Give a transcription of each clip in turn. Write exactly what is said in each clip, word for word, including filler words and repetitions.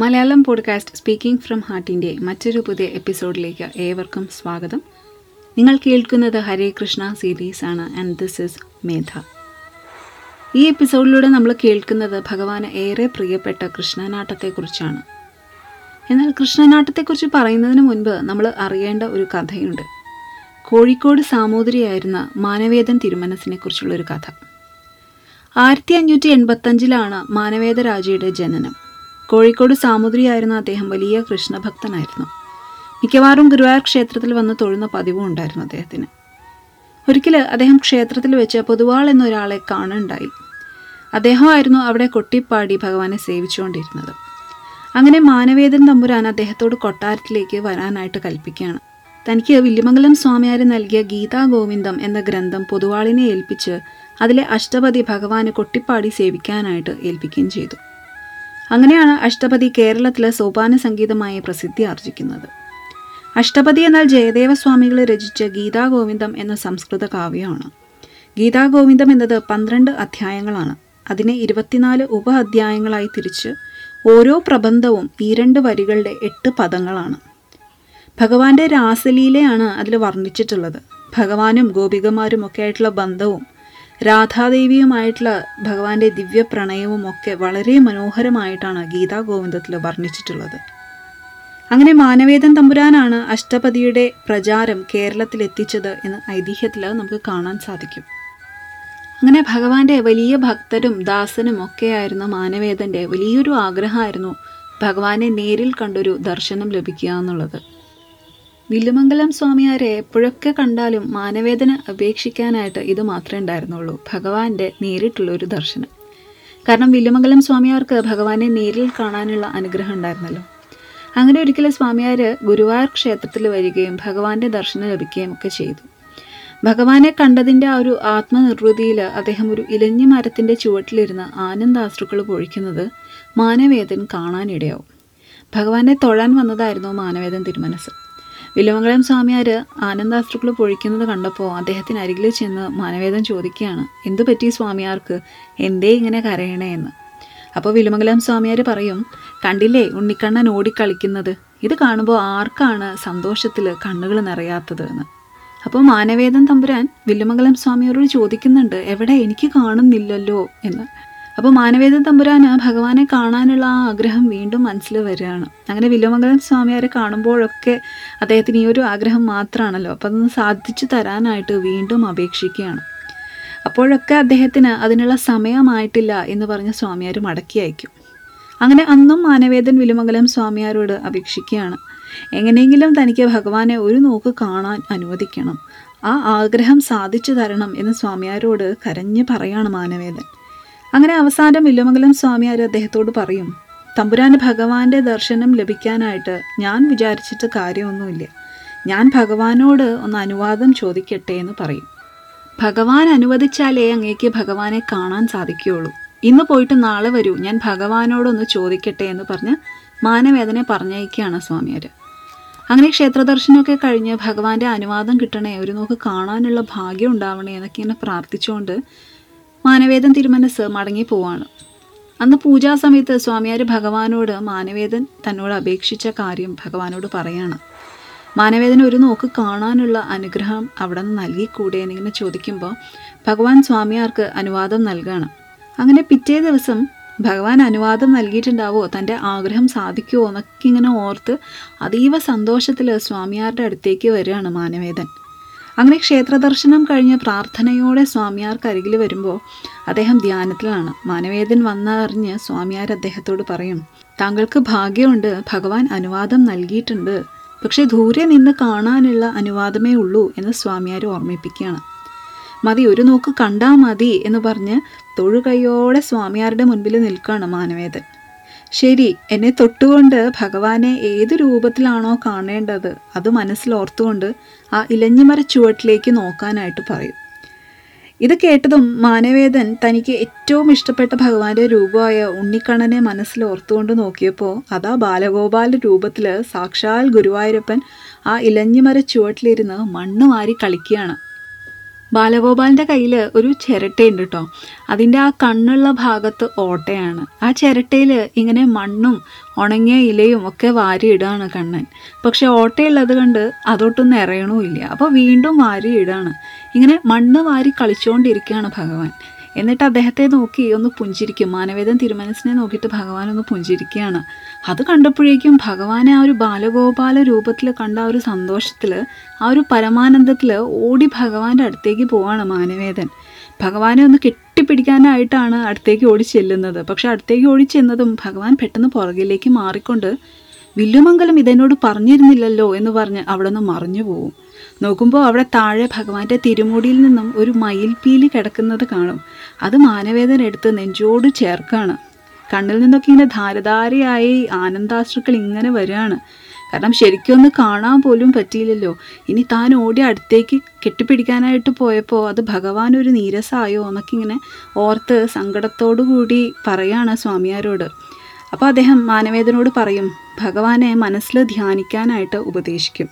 Malayalam podcast speaking from ഹാർട്ടിൻ്റെ മറ്റൊരു പുതിയ എപ്പിസോഡിലേക്ക് ഏവർക്കും സ്വാഗതം. നിങ്ങൾ കേൾക്കുന്നത് ഹരേ കൃഷ്ണ സീരീസ് ആണ്. And this is Medha. ഈ എപ്പിസോഡിലൂടെ നമ്മൾ കേൾക്കുന്നത് ഭഗവാന് ഏറെ പ്രിയപ്പെട്ട കൃഷ്ണനാട്ടത്തെക്കുറിച്ചാണ്. എന്നാൽ കൃഷ്ണനാട്ടത്തെക്കുറിച്ച് പറയുന്നതിന് മുൻപ് നമ്മൾ അറിയേണ്ട ഒരു കഥയുണ്ട്. കോഴിക്കോട് സാമൂതിരിയായിരുന്ന മാനവേധൻ തിരുമനസിനെക്കുറിച്ചുള്ളൊരു കഥ. ആയിരത്തി അഞ്ഞൂറ്റി എൺപത്തഞ്ചിലാണ് മാനവേദരാജയുടെ ജനനം. കോഴിക്കോട് സാമൂതിരിയായിരുന്ന അദ്ദേഹം വലിയ കൃഷ്ണഭക്തനായിരുന്നു. മിക്കവാറും ഗുരുവായൂർ ക്ഷേത്രത്തിൽ വന്ന് തൊഴുന്ന പതിവും ഉണ്ടായിരുന്നു അദ്ദേഹത്തിന്. ഒരിക്കൽ അദ്ദേഹം ക്ഷേത്രത്തിൽ വെച്ച് പൊതുവാൾ എന്നൊരാളെ കാണുണ്ടായി. അദ്ദേഹമായിരുന്നു അവിടെ കൊട്ടിപ്പാടി ഭഗവാനെ സേവിച്ചുകൊണ്ടിരുന്നത്. അങ്ങനെ മാനവേദൻ തമ്പുരാൻ അദ്ദേഹത്തോട് കൊട്ടാരത്തിലേക്ക് വരാനായിട്ട് കൽപ്പിക്കുകയാണ്. തനിക്ക് വില്വമംഗലം സ്വാമിയാർ നൽകിയ ഗീതാ ഗോവിന്ദം എന്ന ഗ്രന്ഥം പൊതുവാളിനെ ഏൽപ്പിച്ച് അതിലെ അഷ്ടപതി ഭഗവാന് കൊട്ടിപ്പാടി സേവിക്കാനായിട്ട് ഏൽപ്പിക്കുകയും ചെയ്തു. അങ്ങനെയാണ് അഷ്ടപതി കേരളത്തിലെ സോപാന സംഗീതമായി പ്രസിദ്ധി ആർജിക്കുന്നത്. അഷ്ടപതി എന്നാൽ ജയദേവ സ്വാമികൾ രചിച്ച ഗീതാ ഗോവിന്ദം എന്ന സംസ്കൃത കാവ്യമാണ്. ഗീതാ ഗോവിന്ദം എന്നത് പന്ത്രണ്ട് അധ്യായങ്ങളാണ്. അതിനെ ഇരുപത്തിനാല് ഉപ അധ്യായങ്ങളായി തിരിച്ച് ഓരോ പ്രബന്ധവും ഈ രണ്ട് വരികളുടെ എട്ട് പദങ്ങളാണ്. ഭഗവാന്റെ രാസലീലയാണ് അതിൽ വർണ്ണിച്ചിട്ടുള്ളത്. ഭഗവാനും ഗോപികമാരും ഒക്കെ ആയിട്ടുള്ള ബന്ധവും രാധാദേവിയുമായിട്ടുള്ള ഭഗവാന്റെ ദിവ്യ പ്രണയവും ഒക്കെ വളരെ മനോഹരമായിട്ടാണ് ഗീതാ ഗോവിന്ദത്തിൽ വർണ്ണിച്ചിട്ടുള്ളത്. അങ്ങനെ മാനവേദൻ തമ്പുരാനാണ് അഷ്ടപതിയുടെ പ്രചാരം കേരളത്തിൽ എത്തിച്ചത് എന്ന് ഐതിഹ്യത്തിൽ നമുക്ക് കാണാൻ സാധിക്കും. അങ്ങനെ ഭഗവാന്റെ വലിയ ഭക്തരും ദാസനും ഒക്കെയായിരുന്ന മാനവേദൻ്റെ വലിയൊരു ആഗ്രഹമായിരുന്നു ഭഗവാനെ നേരിൽ കണ്ടൊരു ദർശനം ലഭിക്കുക എന്നുള്ളത്. വില്ലുമംഗലം സ്വാമിയാരെ എപ്പോഴൊക്കെ കണ്ടാലും മാനവേദന അപേക്ഷിക്കാനായിട്ട് ഇത് മാത്രമേ ഉണ്ടായിരുന്നുള്ളൂ, ഭഗവാന്റെ നേരിട്ടുള്ളൊരു ദർശനം. കാരണം വില്ലുമംഗലം സ്വാമിയാർക്ക് ഭഗവാനെ നേരിൽ കാണാനുള്ള അനുഗ്രഹം ഉണ്ടായിരുന്നല്ലോ. അങ്ങനെ ഒരിക്കലും സ്വാമിയാർ ഗുരുവായൂർ ക്ഷേത്രത്തിൽ വരികയും ഭഗവാന്റെ ദർശനം ലഭിക്കുകയും ഒക്കെ ചെയ്തു. ഭഗവാനെ കണ്ടതിൻ്റെ ആ ഒരു ആത്മനിർവൃതിയിൽ അദ്ദേഹം ഒരു ഇലഞ്ഞി മരത്തിൻ്റെ ചുവട്ടിലിരുന്ന് ആനന്ദാശ്രുക്കൾ പൊഴിക്കുന്നത് മാനവേദൻ കാണാനിടയാവും. ഭഗവാനെ തൊഴാൻ വന്നതായിരുന്നു മാനവേദൻ തിരുമനസ്. വില്വമംഗലം സ്വാമിയാർ ആനന്ദാശ്രുക്കൾ പൊഴിക്കുന്നത് കണ്ടപ്പോൾ അദ്ദേഹത്തിന് അരികിൽ ചെന്ന് മാനവേദൻ ചോദിക്കുകയാണ്, എന്തു പറ്റി സ്വാമിയാർക്ക്, എന്തേ ഇങ്ങനെ കരയണേ എന്ന്. അപ്പോൾ വില്വമംഗലം സ്വാമിയാർ പറയും, കണ്ടില്ലേ ഉണ്ണിക്കണ്ണൻ ഓടിക്കളിക്കുന്നത്, ഇത് കാണുമ്പോൾ ആർക്കാണ് സന്തോഷത്തിൽ കണ്ണുകൾ നിറയാത്തത് എന്ന്. അപ്പോൾ മാനവേദൻ തമ്പുരാൻ വില്വമംഗലം സ്വാമിയോട് ചോദിക്കുന്നുണ്ട്, എവിടെ, എനിക്ക് കാണുന്നില്ലല്ലോ എന്ന്. അപ്പോൾ മാനവേദൻ തമ്പുരാന് ഭഗവാനെ കാണാനുള്ള ആ ആഗ്രഹം വീണ്ടും മനസ്സിൽ വരികയാണ്. അങ്ങനെ വില്വമംഗലം സ്വാമിയാരെ കാണുമ്പോഴൊക്കെ അദ്ദേഹത്തിന് ഈ ഒരു ആഗ്രഹം മാത്രമാണല്ലോ, അപ്പം അതൊന്ന് സാധിച്ചു തരാനായിട്ട് വീണ്ടും അപേക്ഷിക്കുകയാണ്. അപ്പോഴൊക്കെ അദ്ദേഹത്തിന് അതിനുള്ള സമയമായിട്ടില്ല എന്ന് പറഞ്ഞ് സ്വാമിയാർ മടക്കി അയക്കും. അങ്ങനെ അന്നും മാനവേദൻ വില്വമംഗലം സ്വാമിയാരോട് അപേക്ഷിക്കുകയാണ്, എങ്ങനെയെങ്കിലും തനിക്ക് ഭഗവാനെ ഒരു നോക്ക് കാണാൻ അനുവദിക്കണം, ആ ആഗ്രഹം സാധിച്ചു തരണം എന്ന് സ്വാമിയാരോട് കരഞ്ഞ് പറയാണ് മാനവേദൻ. അങ്ങനെ അവസാനം വില്വമംഗലം സ്വാമിയാർ അദ്ദേഹത്തോട് പറയും, തമ്പുരാന് ഭഗവാന്റെ ദർശനം ലഭിക്കാനായിട്ട് ഞാൻ വിചാരിച്ചിട്ട് കാര്യമൊന്നുമില്ല, ഞാൻ ഭഗവാനോട് ഒന്ന് അനുവാദം ചോദിക്കട്ടെ എന്ന് പറയും. ഭഗവാൻ അനുവദിച്ചാലേ അങ്ങേക്ക് ഭഗവാനെ കാണാൻ സാധിക്കുകയുള്ളൂ, ഇന്ന് പോയിട്ട് നാളെ വരൂ, ഞാൻ ഭഗവാനോടൊന്ന് ചോദിക്കട്ടെ എന്ന് പറഞ്ഞ് മാനവേദനെ പറഞ്ഞയക്കുകയാണ് സ്വാമിയാർ. അങ്ങനെ ക്ഷേത്ര ദർശനമൊക്കെ കഴിഞ്ഞ് ഭഗവാന്റെ അനുവാദം കിട്ടണേ, ഒരു നോക്ക് കാണാനുള്ള ഭാഗ്യം ഉണ്ടാവണേ എന്നൊക്കെ ഇങ്ങനെ പ്രാർത്ഥിച്ചുകൊണ്ട് മാനവേദൻ തിരുമനസ് മടങ്ങി പോവാണ്. അന്ന് പൂജാ സമയത്ത് സ്വാമിയാർ ഭഗവാനോട് മാനവേദൻ തന്നോട് അപേക്ഷിച്ച കാര്യം ഭഗവാനോട് പറയാണ്. മാനവേദൻ ഒരു നോക്ക് കാണാനുള്ള അനുഗ്രഹം അവിടെ നിന്ന് നൽകിക്കൂടെ എന്നിങ്ങനെ ചോദിക്കുമ്പോൾ ഭഗവാൻ സ്വാമിയാർക്ക് അനുവാദം നൽകുകയാണ്. അങ്ങനെ പിറ്റേ ദിവസം ഭഗവാൻ അനുവാദം നൽകിയിട്ടുണ്ടാവോ, തൻ്റെ ആഗ്രഹം സാധിക്കുമോ എന്നൊക്കെ ഇങ്ങനെ ഓർത്ത് അതീവ സന്തോഷത്തിൽ സ്വാമിയാരുടെ അടുത്തേക്ക് വരികയാണ് മാനവേദൻ. അങ്ങനെ ക്ഷേത്ര ദർശനം കഴിഞ്ഞ് പ്രാർത്ഥനയോടെ സ്വാമിയാർക്കരികിൽ വരുമ്പോൾ അദ്ദേഹം ധ്യാനത്തിലാണ്. മാനവേദൻ വന്നറിഞ്ഞ് സ്വാമിയാർ അദ്ദേഹത്തോട് പറയും, താങ്കൾക്ക് ഭാഗ്യമുണ്ട്, ഭഗവാൻ അനുവാദം നൽകിയിട്ടുണ്ട്, പക്ഷേ ദൂരെ നിന്ന് കാണാനുള്ള അനുവാദമേ ഉള്ളൂ എന്ന് സ്വാമിയാർ ഓർമ്മിപ്പിക്കുകയാണ്. മതി, ഒരു നോക്ക് കണ്ടാൽ മതി എന്ന് പറഞ്ഞ് തൊഴുകൈയോടെ സ്വാമിയാരുടെ മുൻപിൽ നിൽക്കുകയാണ് മാനവേദൻ. ശരി, എന്നെ തൊട്ടുകൊണ്ട് ഭഗവാനെ ഏത് രൂപത്തിലാണോ കാണേണ്ടത് അത് മനസ്സിലോർത്തുകൊണ്ട് ആ ഇലഞ്ഞിമര ചുവട്ടിലേക്ക് നോക്കാനായിട്ട് പറയും. ഇത് കേട്ടതും മാനവേദൻ തനിക്ക് ഏറ്റവും ഇഷ്ടപ്പെട്ട ഭഗവാന്റെ രൂപമായ ഉണ്ണിക്കണ്ണനെ മനസ്സിലോർത്തുകൊണ്ട് നോക്കിയപ്പോൾ അതാ ബാലഗോപാല രൂപത്തിൽ സാക്ഷാൽ ഗുരുവായൂരപ്പൻ ആ ഇലഞ്ഞിമര ചുവട്ടിലിരുന്ന് മണ്ണ് വാരി കളിക്കുകയാണ്. ബാലഗോപാലിൻ്റെ കയ്യിൽ ഒരു ചിരട്ടയുണ്ട് കേട്ടോ. അതിൻ്റെ ആ കണ്ണുള്ള ഭാഗത്ത് ഓട്ടയാണ്. ആ ചിരട്ടയിൽ ഇങ്ങനെ മണ്ണും ഉണങ്ങിയ ഇലയും ഒക്കെ വാരിയിടാണ് കണ്ണൻ. പക്ഷെ ഓട്ടയുള്ളത് കണ്ട് അതോട്ടൊന്നും എറയണമില്ല. അപ്പോൾ വീണ്ടും വാരിയിടാണ്. ഇങ്ങനെ മണ്ണ് വാരി കളിച്ചുകൊണ്ടിരിക്കുകയാണ് ഭഗവാൻ. എന്നിട്ട് അദ്ദേഹത്തെ നോക്കി ഒന്ന് പുഞ്ചിരിക്കും. മാനവേദൻ തിരുമനസിനെ നോക്കിയിട്ട് ഭഗവാൻ ഒന്ന് പുഞ്ചിരിക്കുകയാണ്. അത് കണ്ടപ്പോഴേക്കും ഭഗവാനെ ആ ഒരു ബാലഗോപാല രൂപത്തിൽ കണ്ട ആ ഒരു സന്തോഷത്തിൽ, ആ ഒരു പരമാനന്ദത്തിൽ ഓടി ഭഗവാന്റെ അടുത്തേക്ക് പോവാണ് മാനവേദൻ. ഭഗവാനെ ഒന്ന് കെട്ടിപ്പിടിക്കാനായിട്ടാണ് അടുത്തേക്ക് ഓടി ചെല്ലുന്നത്. പക്ഷെ അടുത്തേക്ക് ഓടി ചെന്നതും ഭഗവാൻ പെട്ടെന്ന് പുറകിലേക്ക് മാറിക്കൊണ്ട് വില്ലുമംഗലം ഇതെന്നോട് പറഞ്ഞിരുന്നില്ലല്ലോ എന്ന് പറഞ്ഞ് അവിടെ നിന്ന് മറിഞ്ഞു പോവും. നോക്കുമ്പോൾ അവിടെ താഴെ ഭഗവാന്റെ തിരുമുടിയിൽ നിന്നും ഒരു മയിൽപ്പീലി കിടക്കുന്നത് കാണും. അത് മാനവേദൻ എടുത്ത് നെഞ്ചോട് ചേർക്കാണ്. കണ്ണിൽ നിന്നൊക്കെ ഇങ്ങനെ ധാരധാരയായി ആനന്ദാശ്രുക്കൾ ഇങ്ങനെ വരികയാണ്. കാരണം ശരിക്കും ഒന്ന് കാണാൻ പോലും പറ്റിയില്ലല്ലോ. ഇനി താൻ ഓടി അടുത്തേക്ക് കെട്ടിപ്പിടിക്കാനായിട്ട് പോയപ്പോൾ അത് ഭഗവാൻ ഒരു നീരസായോ എന്നൊക്കെ ഇങ്ങനെ ഓർത്ത് സങ്കടത്തോടു കൂടി പറയാണ് സ്വാമിയാരോട്. അപ്പോൾ അദ്ദേഹം മാനവേദനോട് പറയും, ഭഗവാനെ മനസ്സിൽ ധ്യാനിക്കാനായിട്ട് ഉപദേശിക്കും.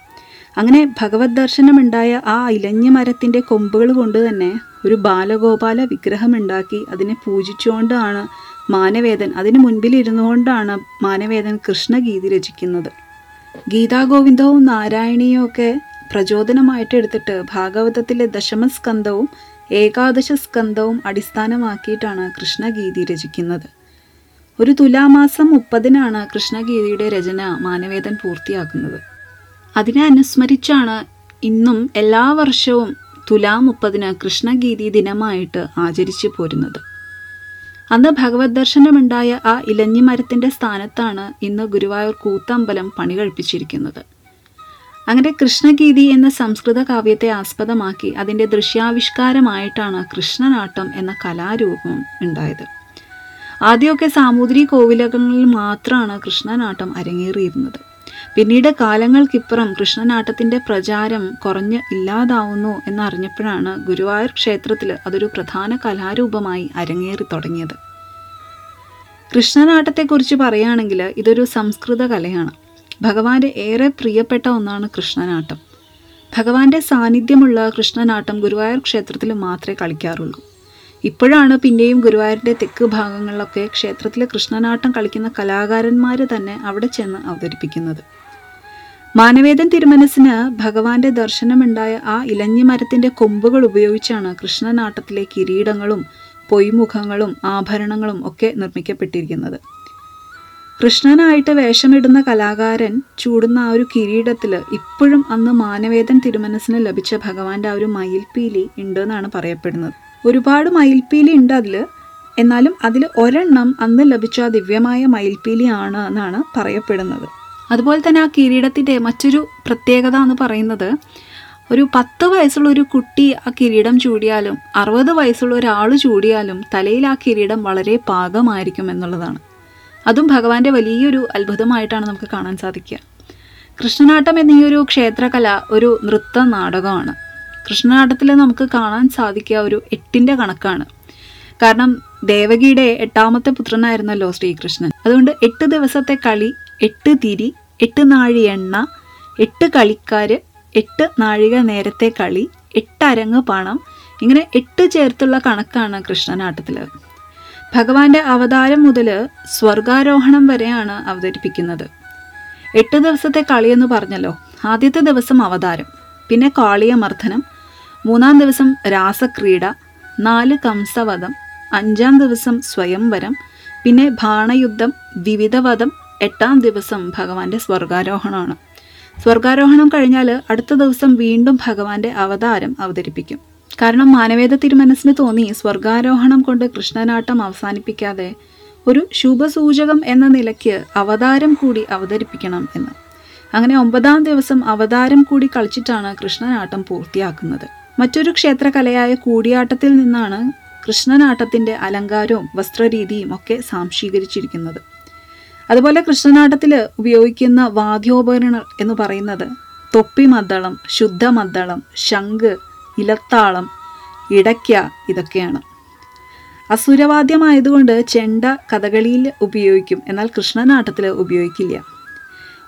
അങ്ങനെ ഭഗവത് ദർശനമുണ്ടായ ആ ഇലഞ്ഞ മരത്തിൻ്റെ കൊമ്പുകൾ കൊണ്ട് തന്നെ ഒരു ബാലഗോപാല വിഗ്രഹമുണ്ടാക്കി അതിനെ പൂജിച്ചുകൊണ്ടാണ് മാനവേദൻ, അതിന് മുൻപിലിരുന്നു കൊണ്ടാണ് മാനവേദൻ കൃഷ്ണഗീതി രചിക്കുന്നത്. ഗീതാ ഗോവിന്ദവും നാരായണീയവും ഒക്കെ പ്രചോദനമായിട്ട് എടുത്തിട്ട് ഭാഗവതത്തിലെ ദശമസ്കന്ധവും ഏകാദശ സ്കന്ധവും അടിസ്ഥാനമാക്കിയിട്ടാണ് കൃഷ്ണഗീതി രചിക്കുന്നത്. ഒരു തുലാമാസം മുപ്പതിനാണ് കൃഷ്ണഗീതിയുടെ രചന മാനവേദൻ പൂർത്തിയാക്കുന്നത്. അതിനെ അനുസ്മരിച്ചാണ് ഇന്നും എല്ലാ വർഷവും തുലാം മുപ്പതിന് കൃഷ്ണഗീതി ദിനമായിട്ട് ആചരിച്ചു പോരുന്നത്. അന്ന് ഭഗവത് ദർശനമുണ്ടായ ആ ഇലഞ്ഞിമരത്തിൻ്റെ സ്ഥാനത്താണ് ഇന്ന് ഗുരുവായൂർ കൂത്തമ്പലം പണി കഴിപ്പിച്ചിരിക്കുന്നത്. അങ്ങനെ കൃഷ്ണഗീതി എന്ന സംസ്കൃത കാവ്യത്തെ ആസ്പദമാക്കി അതിൻ്റെ ദൃശ്യാവിഷ്കാരമായിട്ടാണ് കൃഷ്ണനാട്ടം എന്ന കലാരൂപം ഉണ്ടായത്. ആദ്യമൊക്കെ സാമൂതിരി കോവിലകങ്ങളിൽ മാത്രമാണ് കൃഷ്ണനാട്ടം അരങ്ങേറിയിരുന്നത്. പിന്നീട് കാലങ്ങൾക്കിപ്പുറം കൃഷ്ണനാട്ടത്തിൻ്റെ പ്രചാരം കുറഞ്ഞ് ഇല്ലാതാവുന്നു എന്നറിഞ്ഞപ്പോഴാണ് ഗുരുവായൂർ ക്ഷേത്രത്തിൽ അതൊരു പ്രധാന കലാരൂപമായി അരങ്ങേറി തുടങ്ങിയത്. കൃഷ്ണനാട്ടത്തെക്കുറിച്ച് പറയുകയാണെങ്കിൽ ഇതൊരു സംസ്കൃത കലയാണ്. ഭഗവാന്റെ ഏറെ പ്രിയപ്പെട്ട ഒന്നാണ് കൃഷ്ണനാട്ടം. ഭഗവാന്റെ സാന്നിധ്യമുള്ള കൃഷ്ണനാട്ടം ഗുരുവായൂർ ക്ഷേത്രത്തിൽ മാത്രമേ കളിക്കാറുള്ളൂ. ഇപ്പോഴാണ് പിന്നെയും ഗുരുവായൂരിൻ്റെ തെക്ക് ഭാഗങ്ങളിലൊക്കെ ക്ഷേത്രത്തിലെ കൃഷ്ണനാട്ടം കളിക്കുന്ന കലാകാരന്മാർ തന്നെ അവിടെ ചെന്ന് അവതരിപ്പിക്കുന്നത്. മാനവേദൻ തിരുമനസിന് ഭഗവാന്റെ ദർശനമുണ്ടായ ആ ഇലഞ്ഞിമരത്തിൻ്റെ കൊമ്പുകൾ ഉപയോഗിച്ചാണ് കൃഷ്ണനാട്ടത്തിലെ കിരീടങ്ങളും പൊയ്മുഖങ്ങളും ആഭരണങ്ങളും ഒക്കെ നിർമ്മിക്കപ്പെട്ടിരിക്കുന്നത്. കൃഷ്ണനായിട്ട് വേഷമിടുന്ന കലാകാരൻ ചൂടുന്ന ആ ഒരു കിരീടത്തിൽ ഇപ്പോഴും അന്ന് മാനവേദൻ തിരുമനസിന് ലഭിച്ച ഭഗവാന്റെ ആ ഒരു മയിൽപ്പീലി ഉണ്ടെന്നാണ് പറയപ്പെടുന്നത്. ഒരുപാട് മയിൽപ്പീലി ഉണ്ട് അതിൽ. എന്നാലും അതിൽ ഒരെണ്ണം അന്ന് ലഭിച്ച ദിവ്യമായ മയിൽപ്പീലിയാണ് എന്നാണ് പറയപ്പെടുന്നത്. അതുപോലെ തന്നെ ആ കിരീടത്തിൻ്റെ മറ്റൊരു പ്രത്യേകത എന്ന് പറയുന്നത്, ഒരു പത്ത് വയസ്സുള്ള ഒരു കുട്ടി ആ കിരീടം ചൂടിയാലും അറുപത് വയസ്സുള്ള ഒരാൾ ചൂടിയാലും തലയിൽ ആ കിരീടം വളരെ പാകമായിരിക്കും എന്നുള്ളതാണ്. അതും ഭഗവാന്റെ വലിയൊരു അത്ഭുതമായിട്ടാണ് നമുക്ക് കാണാൻ സാധിക്കുക. കൃഷ്ണനാട്ടം എന്നീ ഒരു ക്ഷേത്രകല ഒരു നൃത്ത നാടകമാണ്. കൃഷ്ണനാട്ടത്തിൽ നമുക്ക് കാണാൻ സാധിക്കുക ഒരു എട്ടിൻ്റെ കണക്കാണ്. കാരണം ദേവകിയുടെ എട്ടാമത്തെ പുത്രനായിരുന്നല്ലോ ശ്രീകൃഷ്ണൻ. അതുകൊണ്ട് എട്ട് ദിവസത്തെ കളി, എട്ട് തിരി, എട്ട് നാഴി എണ്ണ, എട്ട് കളിക്കാർ, എട്ട് നാഴിക നേരത്തെ കളി, എട്ടരങ്ങ് പണം, ഇങ്ങനെ എട്ട് ചേർത്തുള്ള കണക്കാണ് കൃഷ്ണനാട്ടത്തിൽ. ഭഗവാന്റെ അവതാരം മുതൽ സ്വർഗാരോഹണം വരെയാണ് അവതരിപ്പിക്കുന്നത്. എട്ട് ദിവസത്തെ കളിയെന്ന് പറഞ്ഞല്ലോ. ആദ്യത്തെ ദിവസം അവതാരം, പിന്നെ കാളിയമർദ്ദനം, മൂന്നാം ദിവസം രാസക്രീഡ, നാല് കംസവധം, അഞ്ചാം ദിവസം സ്വയംവരം, പിന്നെ ബാണയുദ്ധം, വിവിധവധം, എട്ടാം ദിവസം ഭഗവാന്റെ സ്വർഗാരോഹണമാണ്. സ്വർഗാരോഹണം കഴിഞ്ഞാൽ അടുത്ത ദിവസം വീണ്ടും ഭഗവാന്റെ അവതാരം അവതരിപ്പിക്കും. കാരണം മാനവേദ തിരുമനസിന് തോന്നി സ്വർഗാരോഹണം കൊണ്ട് കൃഷ്ണനാട്ടം അവസാനിപ്പിക്കാതെ ഒരു ശുഭസൂചകം എന്ന നിലയ്ക്ക് അവതാരം കൂടി അവതരിപ്പിക്കണം എന്ന്. അങ്ങനെ ഒമ്പതാം ദിവസം അവതാരം കൂടി കളിച്ചിട്ടാണ് കൃഷ്ണനാട്ടം പൂർത്തിയാക്കുന്നത്. മറ്റൊരു ക്ഷേത്രകലയായ കൂടിയാട്ടത്തിൽ നിന്നാണ് കൃഷ്ണനാട്ടത്തിൻ്റെ അലങ്കാരവും വസ്ത്രരീതിയും ഒക്കെ സാംശീകരിച്ചിരിക്കുന്നത്. അതുപോലെ കൃഷ്ണനാട്ടത്തിൽ ഉപയോഗിക്കുന്ന വാദ്യോപകരണങ്ങൾ എന്ന് പറയുന്നത് തൊപ്പിമദ്ദളം, ശുദ്ധമദ്ദളം, ശംഖ്, ഇലത്താളം, ഇടയ്ക്ക, ഇതൊക്കെയാണ്. അസുരവാദ്യമായതുകൊണ്ട് ചെണ്ട കഥകളിയിൽ ഉപയോഗിക്കും, എന്നാൽ കൃഷ്ണനാട്ടത്തിൽ ഉപയോഗിക്കില്ല.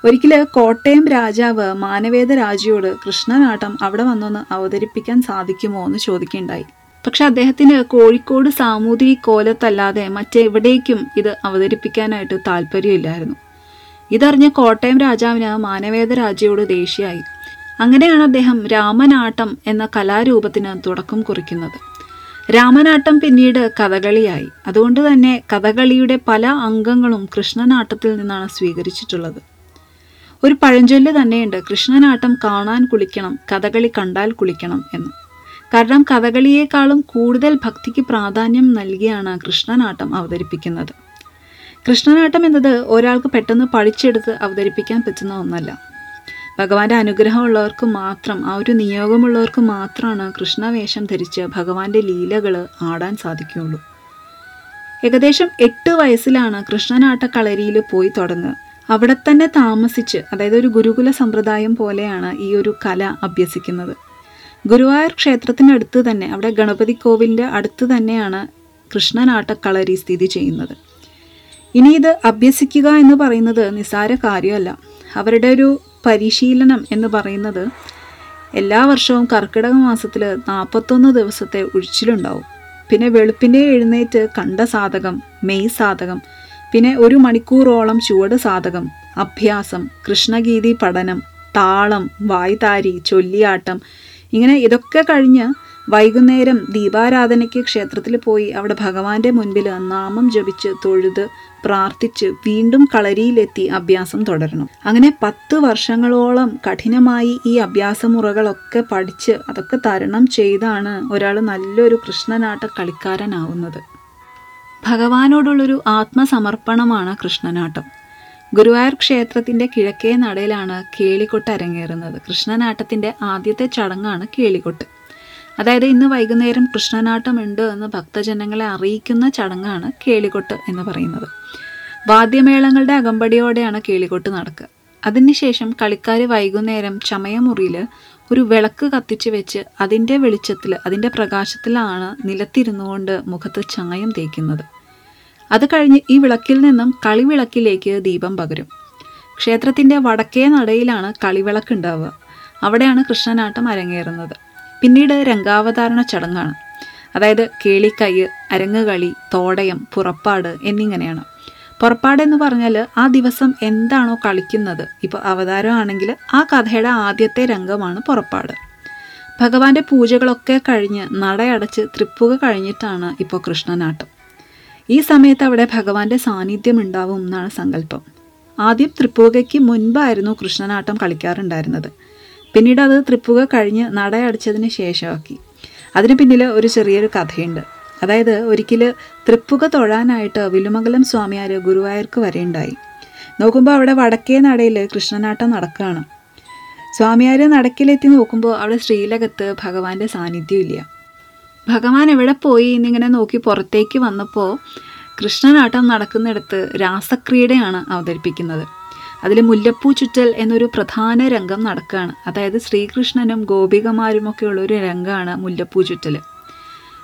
ഒരിക്കൽ കോട്ടയം രാജാവ് മാനവേദ രാജയോട് കൃഷ്ണനാട്ടം അവിടെ വന്നൊന്ന് അവതരിപ്പിക്കാൻ സാധിക്കുമോ എന്ന് ചോദിക്കുകയുണ്ടായി. പക്ഷെ അദ്ദേഹത്തിന് കോഴിക്കോട് സാമൂതിരി കോലത്തല്ലാതെ മറ്റെവിടേക്കും ഇത് അവതരിപ്പിക്കാനായിട്ട് താല്പര്യമില്ലായിരുന്നു. ഇതറിഞ്ഞ കോട്ടയം രാജാവിന് മാനവേദ രാജയോട് ദേഷ്യമായി. അങ്ങനെയാണ് അദ്ദേഹം രാമനാട്ടം എന്ന കലാരൂപത്തിന് തുടക്കം കുറിക്കുന്നത്. രാമനാട്ടം പിന്നീട് കഥകളിയായി. അതുകൊണ്ട് തന്നെ കഥകളിയുടെ പല അംഗങ്ങളും കൃഷ്ണനാട്ടത്തിൽ നിന്നാണ് സ്വീകരിച്ചിട്ടുള്ളത്. ഒരു പഴഞ്ചൊല്ല് തന്നെയുണ്ട്, കൃഷ്ണനാട്ടം കാണാൻ കുളിക്കണം, കഥകളി കണ്ടാൽ കുളിക്കണം എന്ന്. കാരണം കഥകളിയേക്കാളും കൂടുതൽ ഭക്തിക്ക് പ്രാധാന്യം നൽകിയാണ് കൃഷ്ണനാട്ടം അവതരിപ്പിക്കുന്നത്. കൃഷ്ണനാട്ടം എന്നത് ഒരാൾക്ക് പെട്ടെന്ന് പഠിച്ചെടുത്ത് അവതരിപ്പിക്കാൻ പറ്റുന്ന ഒന്നല്ല. ഭഗവാന്റെ അനുഗ്രഹമുള്ളവർക്ക് മാത്രം, ആ ഒരു നിയോഗമുള്ളവർക്ക് മാത്രമാണ് കൃഷ്ണവേഷം ധരിച്ച് ഭഗവാന്റെ ലീലകൾ ആടാൻ സാധിക്കുകയുള്ളൂ. ഏകദേശം എട്ട് വയസ്സിലാണ് കൃഷ്ണനാട്ട കളരിയിൽ പോയി തുടങ്ങുക. അവിടെ തന്നെ താമസിച്ച്, അതായത് ഒരു ഗുരുകുല സമ്പ്രദായം പോലെയാണ് ഈ ഒരു കല അഭ്യസിക്കുന്നത്. ഗുരുവായൂർ ക്ഷേത്രത്തിനടുത്ത് തന്നെ, അവിടെ ഗണപതി കോവിലിൻ്റെ അടുത്ത് തന്നെയാണ് കൃഷ്ണനാട്ട കളരി സ്ഥിതി ചെയ്യുന്നത്. ഇനി ഇത് അഭ്യസിക്കുക എന്ന് പറയുന്നത് നിസ്സാര കാര്യമല്ല. അവരുടെ ഒരു പരിശീലനം എന്ന് പറയുന്നത് എല്ലാ വർഷവും കർക്കിടക മാസത്തിൽ നാൽപ്പത്തൊന്ന് ദിവസത്തെ ഉഴിച്ചിലുണ്ടാവും. പിന്നെ വെളുപ്പിൻ്റെ എഴുന്നേറ്റ് കണ്ട സാധകം, മെയ് സാധകം, പിന്നെ ഒരു മണിക്കൂറോളം ചുവട് സാധകം, അഭ്യാസം, കൃഷ്ണഗീതി പഠനം, താളം, വായ്താരി, ചൊല്ലിയാട്ടം, ഇങ്ങനെ ഇതൊക്കെ കഴിഞ്ഞ് വൈകുന്നേരം ദീപാരാധനയ്ക്ക് ക്ഷേത്രത്തിൽ പോയി അവിടെ ഭഗവാന്റെ മുൻപിൽ നാമം ജപിച്ച് തൊഴുത് പ്രാർത്ഥിച്ച് വീണ്ടും കളരിയിലെത്തി അഭ്യാസം തുടരണം. അങ്ങനെ പത്ത് വർഷങ്ങളോളം കഠിനമായി ഈ അഭ്യാസമുറകളൊക്കെ പഠിച്ച് അതൊക്കെ തരണം ചെയ്താണ് ഒരാൾ നല്ലൊരു കൃഷ്ണനാട്ട കളിക്കാരനാവുന്നത്. ഭഗവാനോടുള്ളൊരു ആത്മസമർപ്പണമാണ് കൃഷ്ണനാട്ടം. ഗുരുവായൂർ ക്ഷേത്രത്തിൻ്റെ കിഴക്കേ നടയിലാണ് കേളികൊട്ട് അരങ്ങേറുന്നത്. കൃഷ്ണനാട്ടത്തിൻ്റെ ആദ്യത്തെ ചടങ്ങാണ് കേളികൊട്ട്. അതായത് ഇന്ന് വൈകുന്നേരം കൃഷ്ണനാട്ടമുണ്ട് എന്ന് ഭക്തജനങ്ങളെ അറിയിക്കുന്ന ചടങ്ങാണ് കേളികൊട്ട് എന്ന് പറയുന്നത്. വാദ്യമേളങ്ങളുടെ അകമ്പടിയോടെയാണ് കേളികൊട്ട് നടക്കുക. അതിനുശേഷം കളിക്കാർ വൈകുന്നേരം ചമയമുറിയിൽ ഒരു വിളക്ക് കത്തിച്ച് വെച്ച് അതിൻ്റെ വെളിച്ചത്തിൽ, അതിൻ്റെ പ്രകാശത്തിലാണ് നിലത്തിരുന്നു കൊണ്ട് മുഖത്ത് ചായം തേക്കുന്നത്. അത് കഴിഞ്ഞ് ഈ വിളക്കിൽ നിന്നും കളിവിളക്കിലേക്ക് ദീപം പകരും. ക്ഷേത്രത്തിൻ്റെ വടക്കേ നടയിലാണ് കളിവിളക്ക് ഉണ്ടാവുക. അവിടെയാണ് കൃഷ്ണനാട്ടം അരങ്ങേറുന്നത്. പിന്നീട് രംഗാവതാരണ ചടങ്ങാണ്. അതായത് കേളിക്കയ്യ്, അരങ്ങുകളി, തോടയം, പുറപ്പാട് എന്നിങ്ങനെയാണ്. പുറപ്പാടെന്ന് പറഞ്ഞാൽ ആ ദിവസം എന്താണോ കളിക്കുന്നത്, ഇപ്പോൾ അവതാരമാണെങ്കിൽ ആ കഥയുടെ ആദ്യത്തെ രംഗമാണ് പുറപ്പാട്. ഭഗവാന്റെ പൂജകളൊക്കെ കഴിഞ്ഞ് നടയടച്ച് തൃപ്പുക കഴിഞ്ഞിട്ടാണ് ഇപ്പോൾ കൃഷ്ണനാട്ടം. ഈ സമയത്ത് അവിടെ ഭഗവാന്റെ സാന്നിധ്യം ഉണ്ടാവും എന്നാണ് സങ്കല്പം. ആദ്യം തൃപ്പുകയ്ക്ക് മുൻപായിരുന്നു കൃഷ്ണനാട്ടം കളിക്കാറുണ്ടായിരുന്നത്. പിന്നീട് അത് തൃപ്പുക കഴിഞ്ഞ് നടയടച്ചതിന് ശേഷമാക്കി. അതിന് പിന്നിൽ ഒരു ചെറിയൊരു കഥയുണ്ട്. അതായത് ഒരിക്കൽ തൃപ്പുക തൊഴാനായിട്ട് വിലുമംഗലം സ്വാമിയാർ ഗുരുവായൂർക്ക് വരെയുണ്ടായി. നോക്കുമ്പോൾ അവിടെ വടക്കേ നടയിൽ കൃഷ്ണനാട്ടം നടക്കുകയാണ്. സ്വാമിയാർ നടക്കിലെത്തി നോക്കുമ്പോൾ അവിടെ ശ്രീലകത്ത് ഭഗവാന്റെ സാന്നിധ്യമില്ല. ഭഗവാൻ എവിടെ പോയി എന്നിങ്ങനെ നോക്കി പുറത്തേക്ക് വന്നപ്പോൾ കൃഷ്ണനാട്ടം നടക്കുന്നിടത്ത് രാസക്രീഡയാണ് അവതരിപ്പിക്കുന്നത്. അതിൽ മുല്ലപ്പൂ ചുറ്റൽ എന്നൊരു പ്രധാന രംഗം നടക്കുകയാണ്. അതായത് ശ്രീകൃഷ്ണനും ഗോപികമാരുമൊക്കെയുള്ളൊരു രംഗമാണ് മുല്ലപ്പൂ ചുറ്റൽ.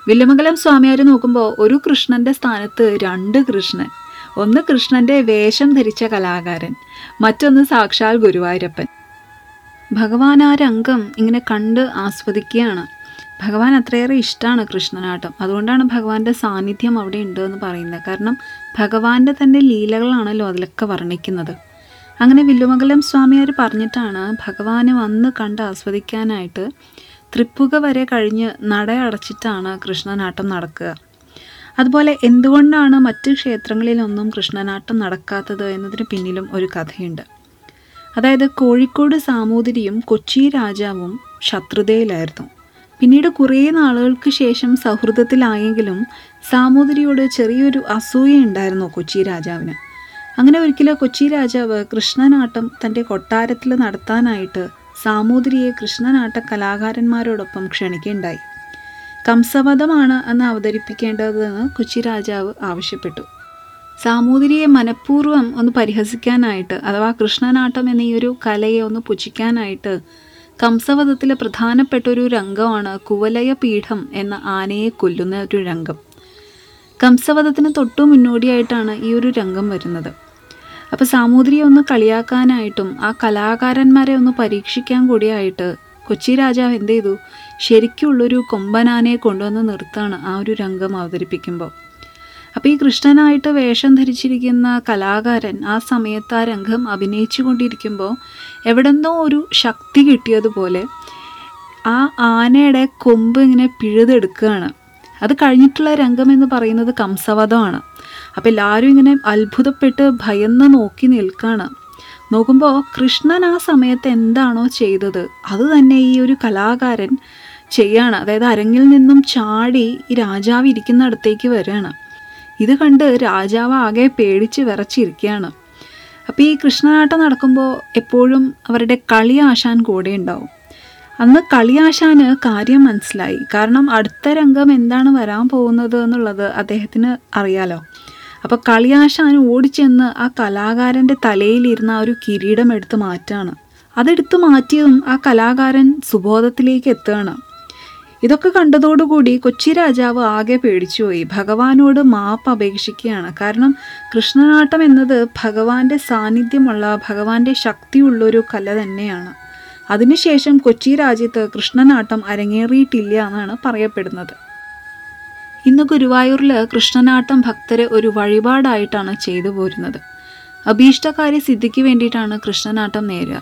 വില്ലുമംഗലം സ്വാമിയാർ നോക്കുമ്പോൾ ഒരു കൃഷ്ണൻ്റെ സ്ഥാനത്ത് രണ്ട് കൃഷ്ണൻ. ഒന്ന് കൃഷ്ണൻ്റെ വേഷം ധരിച്ച കലാകാരൻ, മറ്റൊന്ന് സാക്ഷാൽ ഗുരുവായൂരപ്പൻ. ഭഗവാൻ ആ രംഗം ഇങ്ങനെ കണ്ട് ആസ്വദിക്കുകയാണ്. ഭഗവാൻ അത്രയേറെ ഇഷ്ടമാണ് കൃഷ്ണനാട്ടം. അതുകൊണ്ടാണ് ഭഗവാന്റെ സാന്നിധ്യം അവിടെ ഉണ്ട് എന്ന് പറയുന്നത്. കാരണം ഭഗവാന്റെ തന്നെ ലീലകളാണല്ലോ അതിലൊക്കെ വർണ്ണിക്കുന്നത്. അങ്ങനെ വില്ലുമംഗലം സ്വാമിയാർ പറഞ്ഞിട്ടാണ് ഭഗവാനെ വന്ന് കണ്ട് ആസ്വദിക്കാനായിട്ട് തൃപ്പുക വരെ കഴിഞ്ഞ് നട അടച്ചിട്ടാണ് കൃഷ്ണനാട്ടം നടക്കുക. അതുപോലെ എന്തുകൊണ്ടാണ് മറ്റ് ക്ഷേത്രങ്ങളിലൊന്നും കൃഷ്ണനാട്ടം നടക്കാത്തത് എന്നതിന് പിന്നിലും ഒരു കഥയുണ്ട്. അതായത് കോഴിക്കോട് സാമൂതിരിയും കൊച്ചി രാജാവും ശത്രുതയിലായിരുന്നു. പിന്നീട് കുറേ നാളുകൾക്ക് ശേഷം സൗഹൃദത്തിലായെങ്കിലും സാമൂതിരിയോട് ചെറിയൊരു അസൂയ ഉണ്ടായിരുന്നു കൊച്ചി രാജാവിന്. അങ്ങനെ ഒരിക്കൽ കൊച്ചി രാജാവ് കൃഷ്ണനാട്ടം തൻ്റെ കൊട്ടാരത്തിൽ നടത്താനായിട്ട് സാമൂതിരിയെ കൃഷ്ണനാട്ട കലാകാരന്മാരോടൊപ്പം ക്ഷണിക്കുകയുണ്ടായി. കംസവധമാണ് അന്ന് അവതരിപ്പിക്കേണ്ടതെന്ന് കൊച്ചി രാജാവ് ആവശ്യപ്പെട്ടു. സാമൂതിരിയെ മനഃപൂർവ്വം ഒന്ന് പരിഹസിക്കാനായിട്ട്, അഥവാ കൃഷ്ണനാട്ടം എന്ന ഈ ഒരു കലയെ ഒന്ന് പുച്ഛിക്കാനായിട്ട് കംസവധത്തിലെ പ്രധാനപ്പെട്ടൊരു രംഗമാണ് കുവലയപീഠം എന്ന ആനയെ കൊല്ലുന്ന ഒരു രംഗം. കംസവധത്തിന് തൊട്ടു മുന്നോടിയായിട്ടാണ് ഈ ഒരു രംഗം വരുന്നത്. അപ്പോൾ സാമൂതിരിയെ ഒന്ന് കളിയാക്കാനായിട്ടും ആ കലാകാരന്മാരെ ഒന്ന് പരീക്ഷിക്കാൻ കൂടിയായിട്ട് കൊച്ചി രാജാവ് എന്ത് ചെയ്തു, ശരിക്കുള്ളൊരു കൊമ്പനാനെ കൊണ്ടുവന്ന് നിർത്താണ് ആ ഒരു രംഗം അവതരിപ്പിക്കുമ്പോൾ. അപ്പോൾ ഈ കൃഷ്ണനായിട്ട് വേഷം ധരിച്ചിരിക്കുന്ന കലാകാരൻ ആ സമയത്ത് ആ രംഗം അഭിനയിച്ചു കൊണ്ടിരിക്കുമ്പോൾ എവിടെന്നോ ഒരു ശക്തി കിട്ടിയതുപോലെ ആ ആനയുടെ കൊമ്പ് ഇങ്ങനെ പിഴുതെടുക്കുകയാണ്. അത് കഴിഞ്ഞിട്ടുള്ള രംഗം എന്ന് പറയുന്നത് കംസവധമാണ്. അപ്പോൾ എല്ലാവരും ഇങ്ങനെ അത്ഭുതപ്പെട്ട് ഭയന്ന് നോക്കി നിൽക്കുകയാണ്. നോക്കുമ്പോൾ കൃഷ്ണൻ ആ സമയത്ത് എന്താണോ ചെയ്തത് അത് തന്നെ ഈ ഒരു കലാകാരൻ ചെയ്യാണ്. അതായത് അരങ്ങിൽ നിന്നും ചാടി ഈ രാജാവ് ഇരിക്കുന്നിടത്തേക്ക് വരികയാണ്. ഇത് കണ്ട് രാജാവ് ആകെ പേടിച്ച് വിറച്ചിരിക്കുകയാണ്. അപ്പോൾ ഈ കൃഷ്ണനാട്ടം നടക്കുമ്പോൾ എപ്പോഴും അവരുടെ കളിയാശാൻ കൂടെ ഉണ്ടാവും. അന്ന് കളിയാശാന് കാര്യം മനസ്സിലായി. കാരണം അടുത്ത രംഗം എന്താണ് വരാൻ പോകുന്നത് എന്നുള്ളത് അദ്ദേഹത്തിന് അറിയാലോ. അപ്പോൾ കളിയാശാൻ ഓടിച്ചെന്ന് ആ കലാകാരൻ്റെ തലയിലിരുന്ന ആ ഒരു കിരീടം എടുത്ത് മാറ്റാണ്. അതെടുത്ത് മാറ്റിയതും ആ കലാകാരൻ സുബോധത്തിലേക്ക് എത്തുകയാണ്. ഇതൊക്കെ കണ്ടതോടുകൂടി കൊച്ചി രാജാവ് ആകെ പേടിച്ചുപോയി. ഭഗവാനോട് മാപ്പ് അപേക്ഷിക്കുകയാണ്. കാരണം കൃഷ്ണനാട്ടം എന്നത് ഭഗവാന്റെ സാന്നിധ്യമുള്ള, ഭഗവാന്റെ ശക്തിയുള്ളൊരു കല തന്നെയാണ്. അതിനുശേഷം കൊച്ചി രാജ്യത്ത് കൃഷ്ണനാട്ടം അരങ്ങേറിയിട്ടില്ല എന്നാണ് പറയപ്പെടുന്നത്. ഇന്ന് ഗുരുവായൂരിൽ കൃഷ്ണനാട്ടം ഭക്തരെ ഒരു വഴിപാടായിട്ടാണ് ചെയ്തു പോരുന്നത്. അഭീഷ്ടകാര്യ സിദ്ധിക്ക് വേണ്ടിയിട്ടാണ് കൃഷ്ണനാട്ടം നേരുക.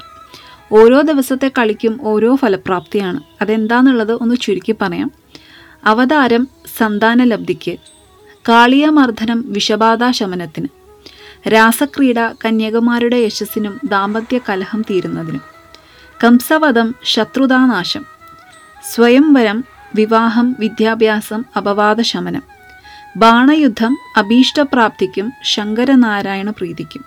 ഓരോ ദിവസത്തെ കളിക്കും ഓരോ ഫലപ്രാപ്തിയാണ്. അതെന്താണെന്നുള്ളത് ഒന്ന് ചുരുക്കി പറയാം. അവതാരം സന്താനലബ്ധിക്ക്, കാളിയമർദ്ദനം വിഷബാധാശമനത്തിന്, രാസക്രീഡ കന്യകമാരുടെ യശസ്സിനും ദാമ്പത്യ കലഹം തീരുന്നതിനും, കംസവധം ശത്രുതാനാശം, സ്വയംവരം വിവാഹം വിദ്യാഭ്യാസം അപവാദശമനം, ബാണയുദ്ധം അഭീഷ്ടപ്രാപ്തിക്കും ശങ്കരനാരായണ പ്രീതിക്കും,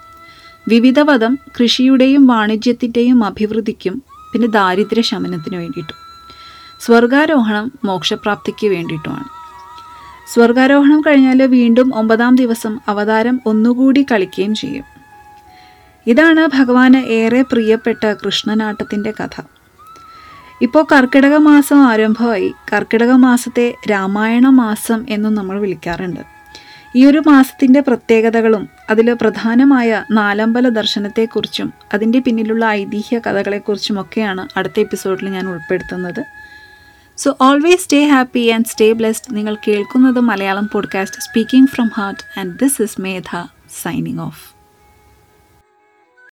വിവിധവധം കൃഷിയുടെയും വാണിജ്യത്തിൻ്റെയും അഭിവൃദ്ധിക്കും, പിന്നെ ദാരിദ്ര്യശമനത്തിന് വേണ്ടിയിട്ടും, സ്വർഗാരോഹണം മോക്ഷപ്രാപ്തിക്ക് വേണ്ടിയിട്ടുമാണ്. സ്വർഗാരോഹണം കഴിഞ്ഞാൽ വീണ്ടും ഒമ്പതാം ദിവസം അവതാരം ഒന്നുകൂടി കളിക്കുകയും ചെയ്യും. ഇതാണ് ഭഗവാന് ഏറെ പ്രിയപ്പെട്ട കൃഷ്ണനാട്ടത്തിൻ്റെ കഥ. ഇപ്പോൾ കർക്കിടക മാസം ആരംഭമായി. കർക്കിടക മാസത്തെ രാമായണ മാസം എന്നും നമ്മൾ വിളിക്കാറുണ്ട്. ഈ ഒരു മാസത്തിൻ്റെ പ്രത്യേകതകളും അതിൽ പ്രധാനമായ നാലമ്പല ദർശനത്തെക്കുറിച്ചും അതിൻ്റെ പിന്നിലുള്ള ഐതിഹ്യ കഥകളെക്കുറിച്ചുമൊക്കെയാണ് അടുത്ത എപ്പിസോഡിൽ ഞാൻ ഉൾപ്പെടുത്തുന്നത്. So always stay happy and stay blessed. നിങ്ങൾ കേൾക്കുന്നത് Malayalam podcast, speaking from heart, and this is Medha signing of.